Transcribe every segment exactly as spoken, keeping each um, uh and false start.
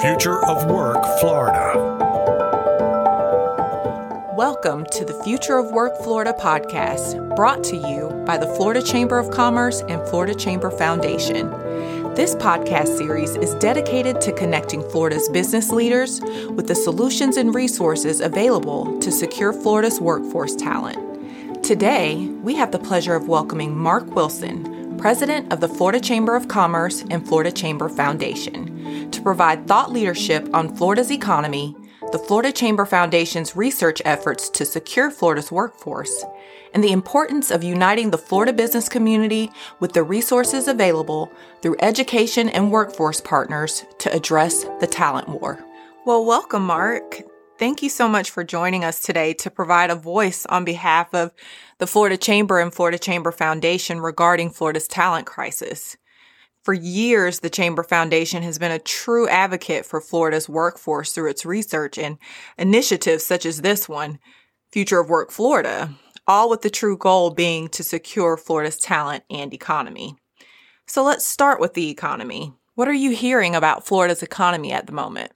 Future of Work Florida. Welcome to the Future of Work Florida podcast, brought to you by the Florida Chamber of Commerce and Florida Chamber Foundation. This podcast series is dedicated to connecting Florida's business leaders with the solutions and resources available to secure Florida's workforce talent. Today, we have the pleasure of welcoming Mark Wilson, President of the Florida Chamber of Commerce and Florida Chamber Foundation, to provide thought leadership on Florida's economy, the Florida Chamber Foundation's research efforts to secure Florida's workforce, and the importance of uniting the Florida business community with the resources available through education and workforce partners to address the talent war. Well, welcome, Mark. Thank you so much for joining us today to provide a voice on behalf of the Florida Chamber and Florida Chamber Foundation regarding Florida's talent crisis. For years, the Chamber Foundation has been a true advocate for Florida's workforce through its research and initiatives such as this one, Future of Work Florida, all with the true goal being to secure Florida's talent and economy. So let's start with the economy. What are you hearing about Florida's economy at the moment?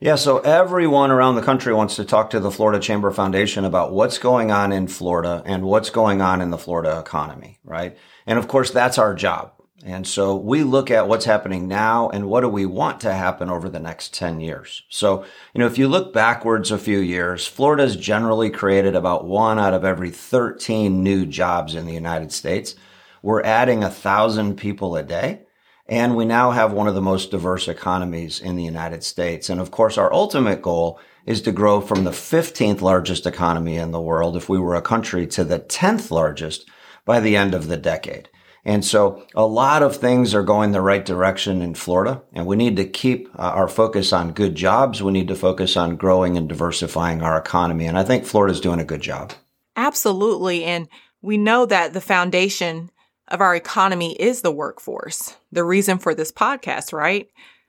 Yeah, so everyone around the country wants to talk to the Florida Chamber Foundation about what's going on in Florida and what's going on in the Florida economy, right? And of course, that's our job. And so we look at what's happening now and what do we want to happen over the next ten years. So, you know, if you look backwards a few years, Florida's generally created about one out of every thirteen new jobs in the United States. We're adding a thousand people a day, and we now have one of the most diverse economies in the United States. And of course, our ultimate goal is to grow from the fifteenth largest economy in the world, if we were a country, to the tenth largest by the end of the decade. And so a lot of things are going the right direction in Florida, and we need to keep uh, our focus on good jobs. We need to focus on growing and diversifying our economy, and I think Florida's doing a good job. Absolutely, and we know that the foundation of our economy is the workforce, the reason for this podcast, right?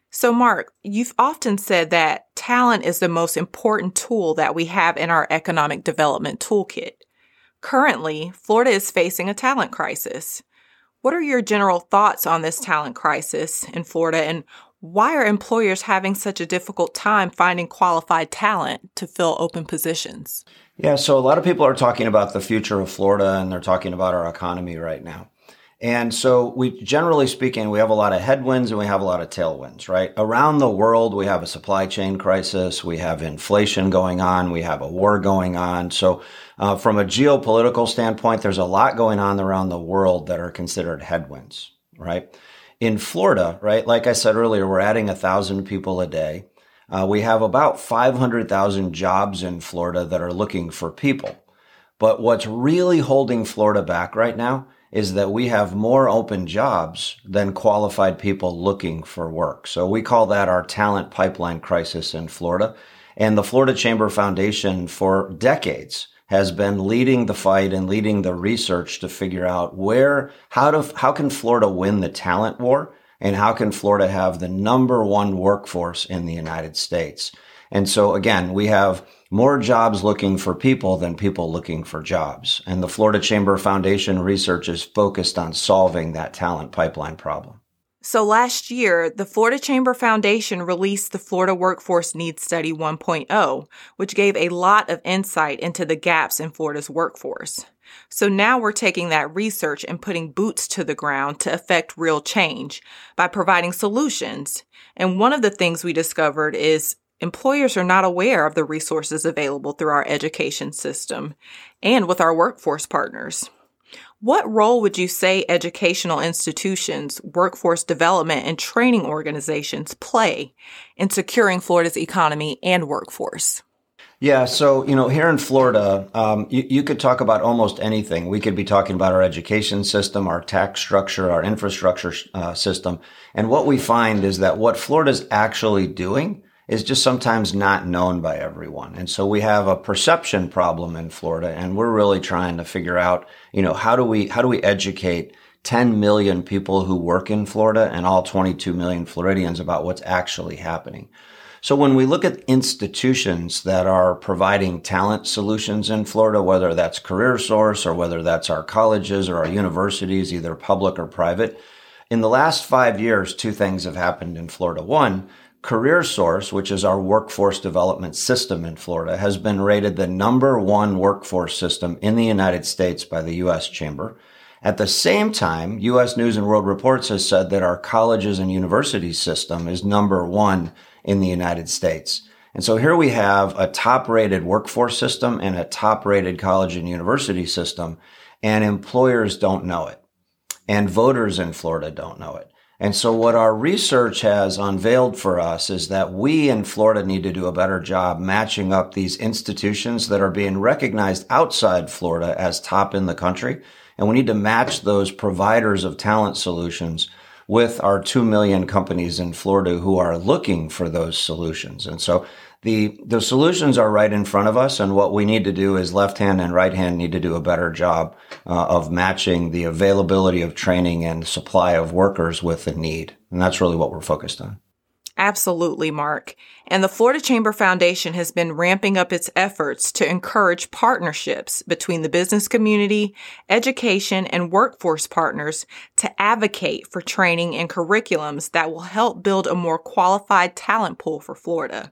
So Mark, you've often said that talent is the most important tool that we have in our economic development toolkit. Currently, Florida is facing a talent crisis. What are your general thoughts on this talent crisis in Florida, and why are employers having such a difficult time finding qualified talent to fill open positions? Yeah, so a lot of people are talking about the future of Florida, and they're talking about our economy right now. And so we, generally speaking, we have a lot of headwinds and we have a lot of tailwinds, right? Around the world, we have a supply chain crisis, we have inflation going on, we have a war going on. So uh, from a geopolitical standpoint, there's a lot going on around the world that are considered headwinds, right? In Florida, right, like I said earlier, we're adding a thousand people a day. Uh, we have about five hundred thousand jobs in Florida that are looking for people. But what's really holding Florida back right now is that we have more open jobs than qualified people looking for work. So we call that our talent pipeline crisis in Florida. And the Florida Chamber Foundation for decades has been leading the fight and leading the research to figure out where, how to, how can Florida win the talent war, and how can Florida have the number one workforce in the United States? And so again, we have more jobs looking for people than people looking for jobs. And the Florida Chamber Foundation research is focused on solving that talent pipeline problem. So last year, the Florida Chamber Foundation released the Florida Workforce Needs Study one point oh, which gave a lot of insight into the gaps in Florida's workforce. So now we're taking that research and putting boots to the ground to affect real change by providing solutions. And one of the things we discovered is employers are not aware of the resources available through our education system and with our workforce partners. What role would you say educational institutions, workforce development, and training organizations play in securing Florida's economy and workforce? Yeah, so, you know, here in Florida, um, you, you could talk about almost anything. We could be talking about our education system, our tax structure, our infrastructure uh, system. And what we find is that what Florida's actually doing is just sometimes not known by everyone. And so we have a perception problem in Florida, and we're really trying to figure out, you know, how do we, how do we educate ten million people who work in Florida and all twenty-two million Floridians about what's actually happening? So when we look at institutions that are providing talent solutions in Florida, whether that's CareerSource or whether that's our colleges or our universities, either public or private, in the last five years, two things have happened in Florida. One, CareerSource, which is our workforce development system in Florida, has been rated the number one workforce system in the United States by the U S Chamber. At the same time, U S News and World Report has said that our colleges and universities system is number one in the United States. And so here we have a top-rated workforce system and a top-rated college and university system, and employers don't know it, and voters in Florida don't know it. And so what our research has unveiled for us is that we in Florida need to do a better job matching up these institutions that are being recognized outside Florida as top in the country. And we need to match those providers of talent solutions with our two million companies in Florida who are looking for those solutions. And so the, the solutions are right in front of us. And what we need to do is left hand and right hand need to do a better job uh, of matching the availability of training and supply of workers with the need. And that's really what we're focused on. Absolutely, Mark. And the Florida Chamber Foundation has been ramping up its efforts to encourage partnerships between the business community, education, and workforce partners to advocate for training and curriculums that will help build a more qualified talent pool for Florida.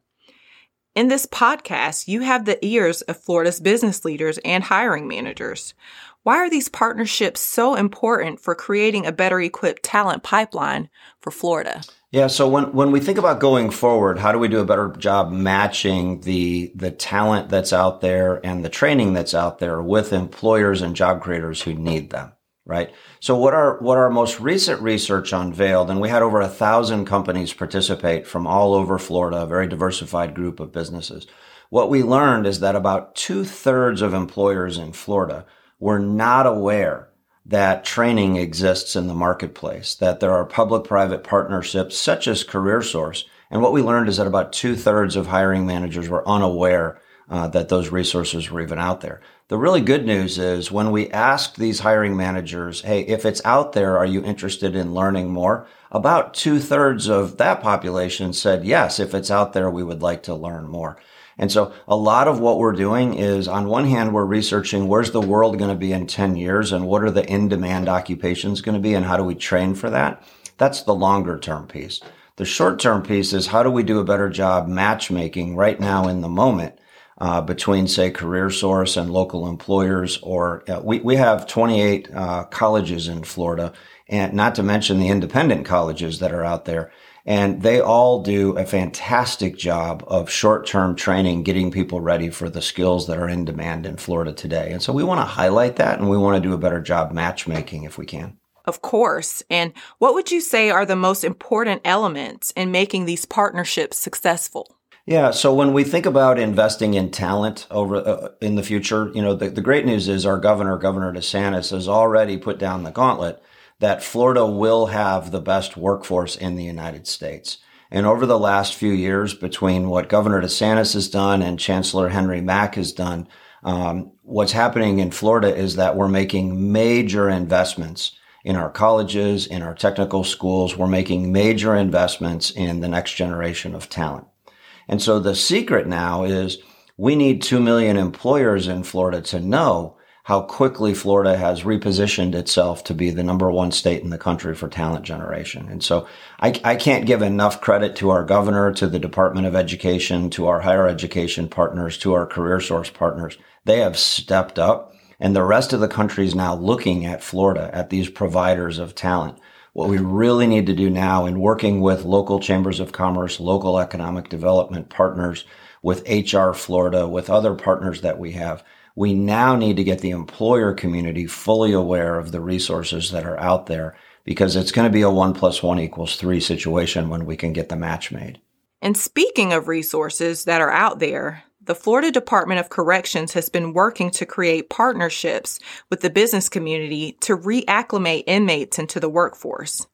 In this podcast, you have the ears of Florida's business leaders and hiring managers. Why are these partnerships so important for creating a better equipped talent pipeline for Florida? Yeah, so when, when we think about going forward, how do we do a better job matching the the talent that's out there and the training that's out there with employers and job creators who need them, right? So what our what our most recent research unveiled, and we had over a thousand companies participate from all over Florida, a very diversified group of businesses. What we learned is that about two-thirds of employers in Florida were not aware that training exists in the marketplace, that there are public-private partnerships such as CareerSource. And what we learned is that about two-thirds of hiring managers were unaware uh, that those resources were even out there. The really good news is when we asked these hiring managers, hey, if it's out there, are you interested in learning more? About two-thirds of that population said, yes, if it's out there, we would like to learn more. And so a lot of what we're doing is, on one hand, we're researching where's the world going to be in ten years and what are the in-demand occupations going to be and how do we train for that? That's the longer-term piece. The short-term piece is how do we do a better job matchmaking right now in the moment uh, between, say, CareerSource and local employers? Or uh, we, we have twenty-eight uh, colleges in Florida, and not to mention the independent colleges that are out there. And they all do a fantastic job of short-term training, getting people ready for the skills that are in demand in Florida today. And so we want to highlight that, and we want to do a better job matchmaking if we can. Of course. And what would you say are the most important elements in making these partnerships successful? Yeah. So when we think about investing in talent over uh, in the future, you know, the, the great news is our governor, Governor DeSantis, has already put down the gauntlet that Florida will have the best workforce in the United States. And over the last few years, between what Governor DeSantis has done and Chancellor Henry Mack has done, um, what's happening in Florida is that we're making major investments in our colleges, in our technical schools. We're making major investments in the next generation of talent. And so the secret now is we need two million employers in Florida to know how quickly Florida has repositioned itself to be the number one state in the country for talent generation. And so I, I can't give enough credit to our governor, to the Department of Education, to our higher education partners, to our CareerSource partners. They have stepped up, and the rest of the country is now looking at Florida, at these providers of talent. What we really need to do now in working with local chambers of commerce, local economic development partners, with H R Florida, with other partners that we have, we now need to get the employer community fully aware of the resources that are out there, because it's going to be a one plus one equals three situation when we can get the match made. And speaking of resources that are out there, the Florida Department of Corrections has been working to create partnerships with the business community to reacclimate inmates into the workforce.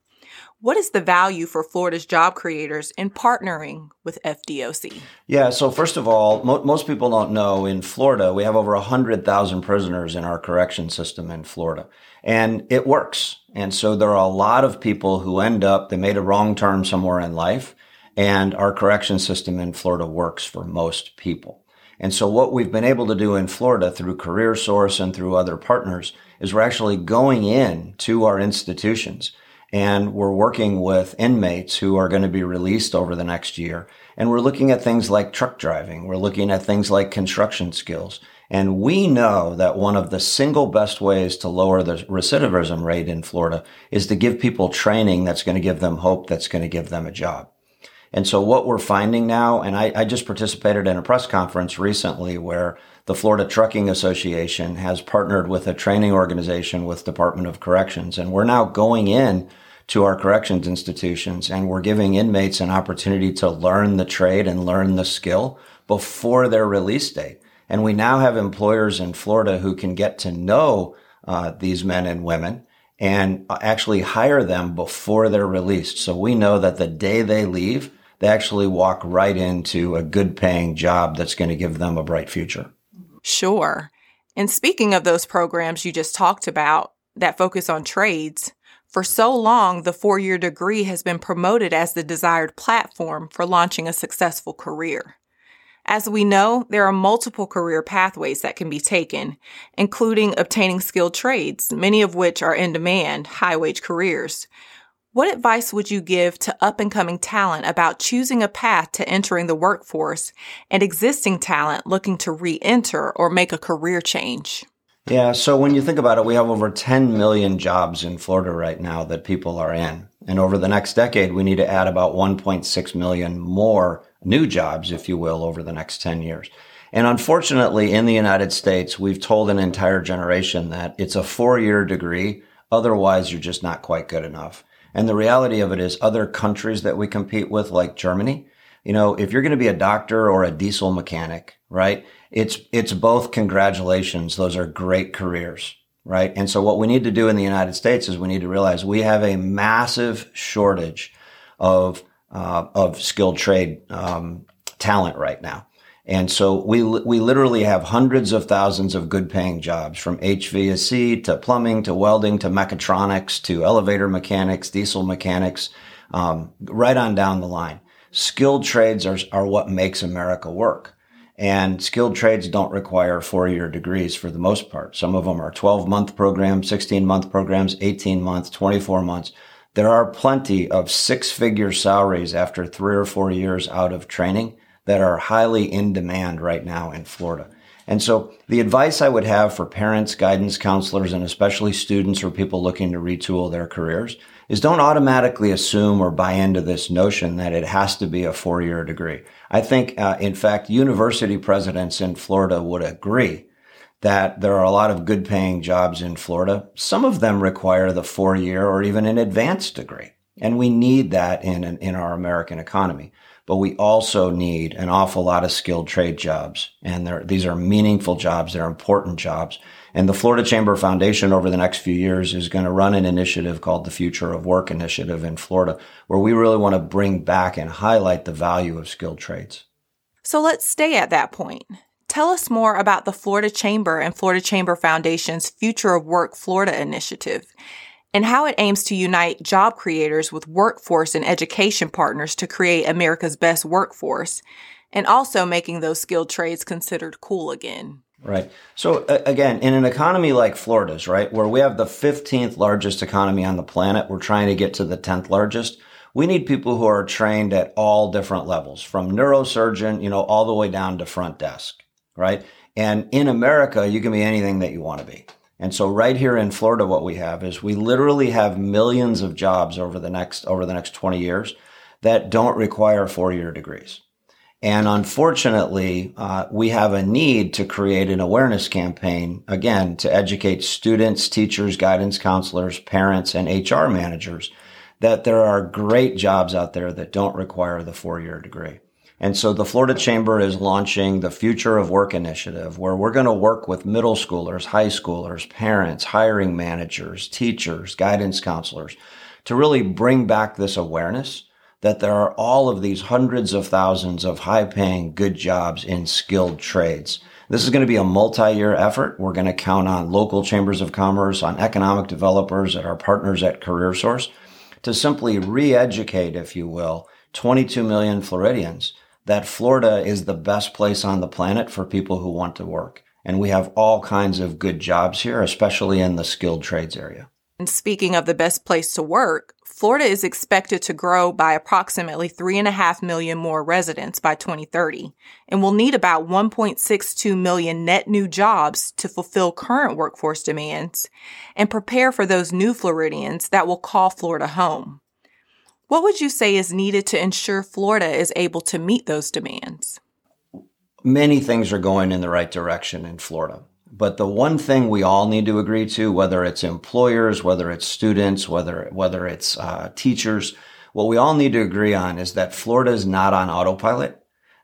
What is the value for Florida's job creators in partnering with F D O C? Yeah, so first of all, mo- most people don't know in Florida, we have over one hundred thousand prisoners in our correction system in Florida, and it works. And so there are a lot of people who end up, they made a wrong turn somewhere in life, and our correction system in Florida works for most people. And so what we've been able to do in Florida through CareerSource and through other partners is we're actually going in to our institutions And we're working with inmates who are going to be released over the next year. And we're looking at things like truck driving. We're looking at things like construction skills. And we know that one of the single best ways to lower the recidivism rate in Florida is to give people training that's going to give them hope, that's going to give them a job. And so what we're finding now, and I, I just participated in a press conference recently where the Florida Trucking Association has partnered with a training organization with Department of Corrections. And we're now going in to our corrections institutions and we're giving inmates an opportunity to learn the trade and learn the skill before their release date. And we now have employers in Florida who can get to know uh, these men and women and actually hire them before they're released. So we know that the day they leave, they actually walk right into a good paying job that's going to give them a bright future. Sure. And speaking of those programs you just talked about that focus on trades, for so long, the four-year degree has been promoted as the desired platform for launching a successful career. As we know, there are multiple career pathways that can be taken, including obtaining skilled trades, many of which are in-demand, high-wage careers. What advice would you give to up-and-coming talent about choosing a path to entering the workforce and existing talent looking to re-enter or make a career change? Yeah, so when you think about it, we have over ten million jobs in Florida right now that people are in. And over the next decade, we need to add about one point six million more new jobs, if you will, over the next ten years. And unfortunately, in the United States, we've told an entire generation that it's a four-year degree. Otherwise, you're just not quite good enough. And the reality of it is other countries that we compete with, like Germany, you know, if you're going to be a doctor or a diesel mechanic, right, it's it's both congratulations. Those are great careers, right? And so what we need to do in the United States is we need to realize we have a massive shortage of Uh, of skilled trade um, talent right now. And so we we literally have hundreds of thousands of good paying jobs from H V A C to plumbing to welding to mechatronics to elevator mechanics, diesel mechanics, um, right on down the line. Skilled trades are, are what makes America work. And skilled trades don't require four-year degrees for the most part. Some of them are twelve-month programs, sixteen-month programs, eighteen months, twenty-four months. There are plenty of six-figure salaries after three or four years out of training that are highly in demand right now in Florida. And so the advice I would have for parents, guidance counselors, and especially students or people looking to retool their careers is don't automatically assume or buy into this notion that it has to be a four-year degree. I think, uh, in fact, university presidents in Florida would agree that there are a lot of good-paying jobs in Florida. Some of them require the four-year or even an advanced degree, and we need that in an, in our American economy. But we also need an awful lot of skilled trade jobs, and these are meaningful jobs. They're important jobs. And the Florida Chamber Foundation over the next few years is going to run an initiative called the Future of Work Initiative in Florida, where we really want to bring back and highlight the value of skilled trades. So let's stay at that point. Tell us more about the Florida Chamber and Florida Chamber Foundation's Future of Work Florida initiative and how it aims to unite job creators with workforce and education partners to create America's best workforce and also making those skilled trades considered cool again. Right. So again, in an economy like Florida's, right, where we have the fifteenth largest economy on the planet, we're trying to get to the tenth largest. We need people who are trained at all different levels, from neurosurgeon, you know, all the way down to front desk. Right? And in America, you can be anything that you want to be. And so right here in Florida, what we have is we literally have millions of jobs over the next, over the next twenty years that don't require four-year degrees. And unfortunately, uh, we have a need to create an awareness campaign, again, to educate students, teachers, guidance counselors, parents, and H R managers that there are great jobs out there that don't require the four-year degree. And so the Florida Chamber is launching the Future of Work Initiative, where we're going to work with middle schoolers, high schoolers, parents, hiring managers, teachers, guidance counselors to really bring back this awareness that there are all of these hundreds of thousands of high-paying good jobs in skilled trades. This is going to be a multi-year effort. We're going to count on local chambers of commerce, on economic developers, and our partners at CareerSource to simply re-educate, if you will, twenty-two million Floridians that Florida is the best place on the planet for people who want to work. And we have all kinds of good jobs here, especially in the skilled trades area. And speaking of the best place to work, Florida is expected to grow by approximately three point five million more residents by twenty thirty, and will need about one point six two million net new jobs to fulfill current workforce demands and prepare for those new Floridians that will call Florida home. What would you say is needed to ensure Florida is able to meet those demands? Many things are going in the right direction in Florida. But the one thing we all need to agree to, whether it's employers, whether it's students, whether whether it's uh, teachers, what we all need to agree on is that Florida is not on autopilot.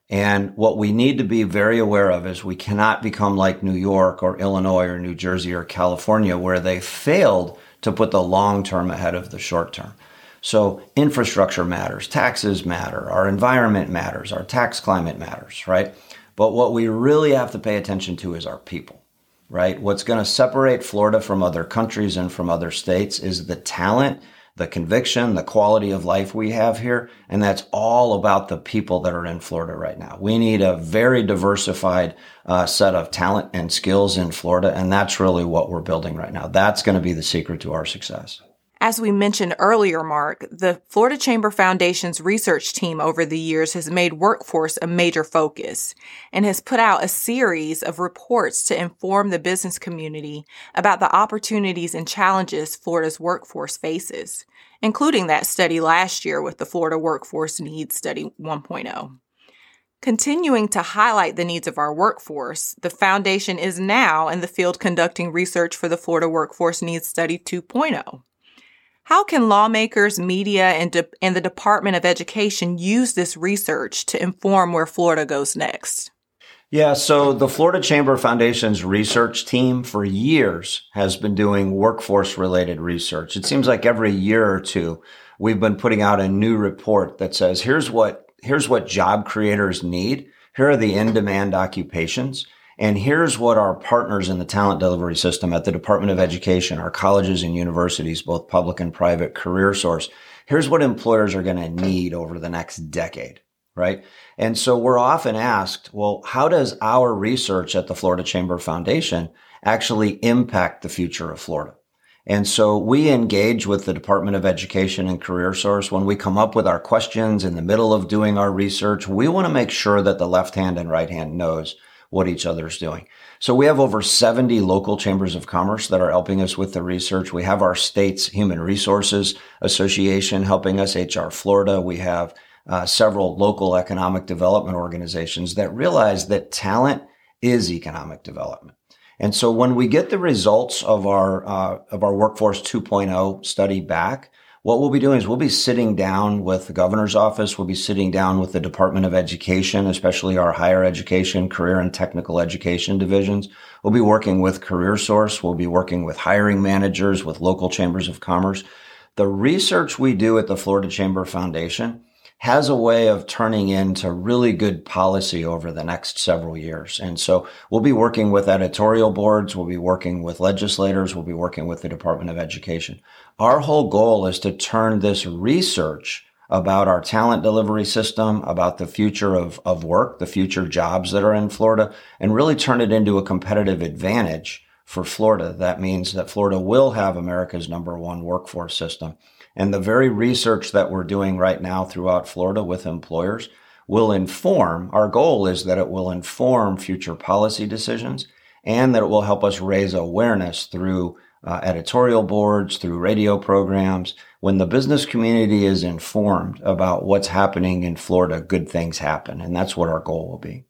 And what we need to be very aware of is we cannot become like New York or Illinois or New Jersey or California, where they failed to put the long term ahead of the short term. So infrastructure matters, taxes matter, our environment matters, our tax climate matters, right? But what we really have to pay attention to is our people. Right? What's going to separate Florida from other countries and from other states is the talent, the conviction, the quality of life we have here. And that's all about the people that are in Florida right now. We need a very diversified uh, set of talent and skills in Florida. And that's really what we're building right now. That's going to be the secret to our success. As we mentioned earlier, Mark, the Florida Chamber Foundation's research team over the years has made workforce a major focus and has put out a series of reports to inform the business community about the opportunities and challenges Florida's workforce faces, including that study last year with the Florida Workforce Needs Study one point oh. Continuing to highlight the needs of our workforce, the foundation is now in the field conducting research for the Florida Workforce Needs Study two point oh. How can lawmakers, media, and, de- and the Department of Education use this research to inform where Florida goes next? Yeah, so the Florida Chamber Foundation's research team for years has been doing workforce-related research. It seems like every year or two, we've been putting out a new report that says, here's what, here's what job creators need, here are the in-demand occupations, and here's what our partners in the talent delivery system at the Department of Education, our colleges and universities, both public and private, CareerSource, here's what employers are going to need over the next decade, right? And so we're often asked, well, how does our research at the Florida Chamber Foundation actually impact the future of Florida? And so we engage with the Department of Education and CareerSource. When we come up with our questions in the middle of doing our research, we want to make sure that the left hand and right hand knows what each other is doing. So we have over seventy local chambers of commerce that are helping us with the research. We have our state's Human Resources Association helping us, H R Florida. We have uh, several local economic development organizations that realize that talent is economic development. And so when we get the results of our uh, of our Workforce two point oh study back, what we'll be doing is we'll be sitting down with the governor's office. We'll be sitting down with the Department of Education, especially our higher education, career and technical education divisions. We'll be working with CareerSource. We'll be working with hiring managers, with local chambers of commerce. The research we do at the Florida Chamber Foundation has a way of turning into really good policy over the next several years. And so we'll be working with editorial boards, we'll be working with legislators, we'll be working with the Department of Education. Our whole goal is to turn this research about our talent delivery system, about the future of, of work, the future jobs that are in Florida, and really turn it into a competitive advantage for Florida. That means that Florida will have America's number one workforce system. And the very research that we're doing right now throughout Florida with employers will inform, our goal is that it will inform future policy decisions and that it will help us raise awareness through uh, editorial boards, through radio programs. When the business community is informed about what's happening in Florida, good things happen. And that's what our goal will be.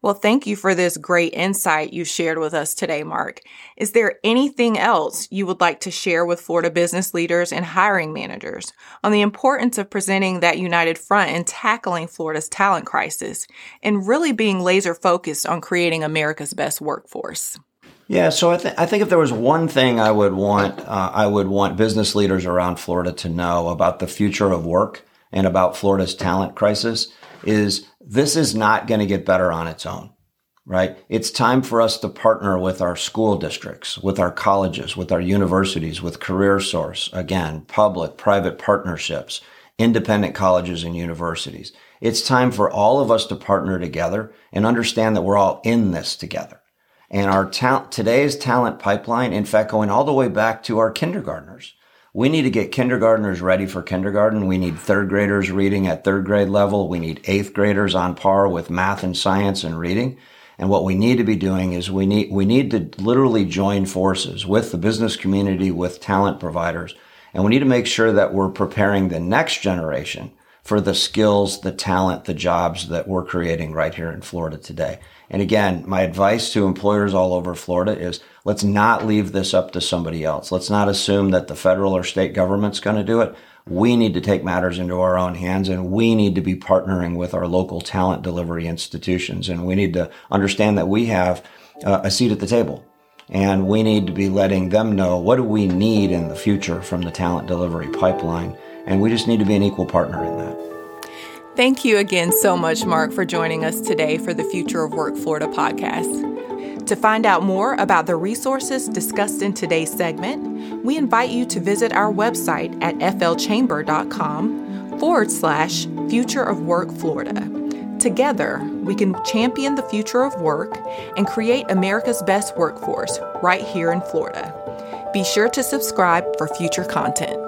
Well, thank you for this great insight you shared with us today, Mark. Is there anything else you would like to share with Florida business leaders and hiring managers on the importance of presenting that united front in tackling Florida's talent crisis and really being laser focused on creating America's best workforce? Yeah, so I, th- I think if there was one thing I would want, uh, I would want business leaders around Florida to know about the future of work and about Florida's talent crisis is this is not going to get better on its own, right? It's time for us to partner with our school districts, with our colleges, with our universities, with CareerSource, again, public, private partnerships, independent colleges and universities. It's time for all of us to partner together and understand that we're all in this together. And our ta- today's talent pipeline, in fact, going all the way back to our kindergartners, We need to get kindergartners ready for kindergarten. We need third graders reading at third grade level. We need eighth graders on par with math and science and reading. And what we need to be doing is we need, we need to literally join forces with the business community, with talent providers. And we need to make sure that we're preparing the next generation for the skills, the talent, the jobs that we're creating right here in Florida today. And again, my advice to employers all over Florida is let's not leave this up to somebody else. Let's not assume that the federal or state government's going to do it. We need to take matters into our own hands, and we need to be partnering with our local talent delivery institutions. And we need to understand that we have uh, a seat at the table, and we need to be letting them know what do we need in the future from the talent delivery pipeline. And we just need to be an equal partner in that. Thank you again so much, Mark, for joining us today for the Future of Work Florida podcast. To find out more about the resources discussed in today's segment, we invite you to visit our website at flchamber.com forward slash Future of Work Florida. Together, we can champion the future of work and create America's best workforce right here in Florida. Be sure to subscribe for future content.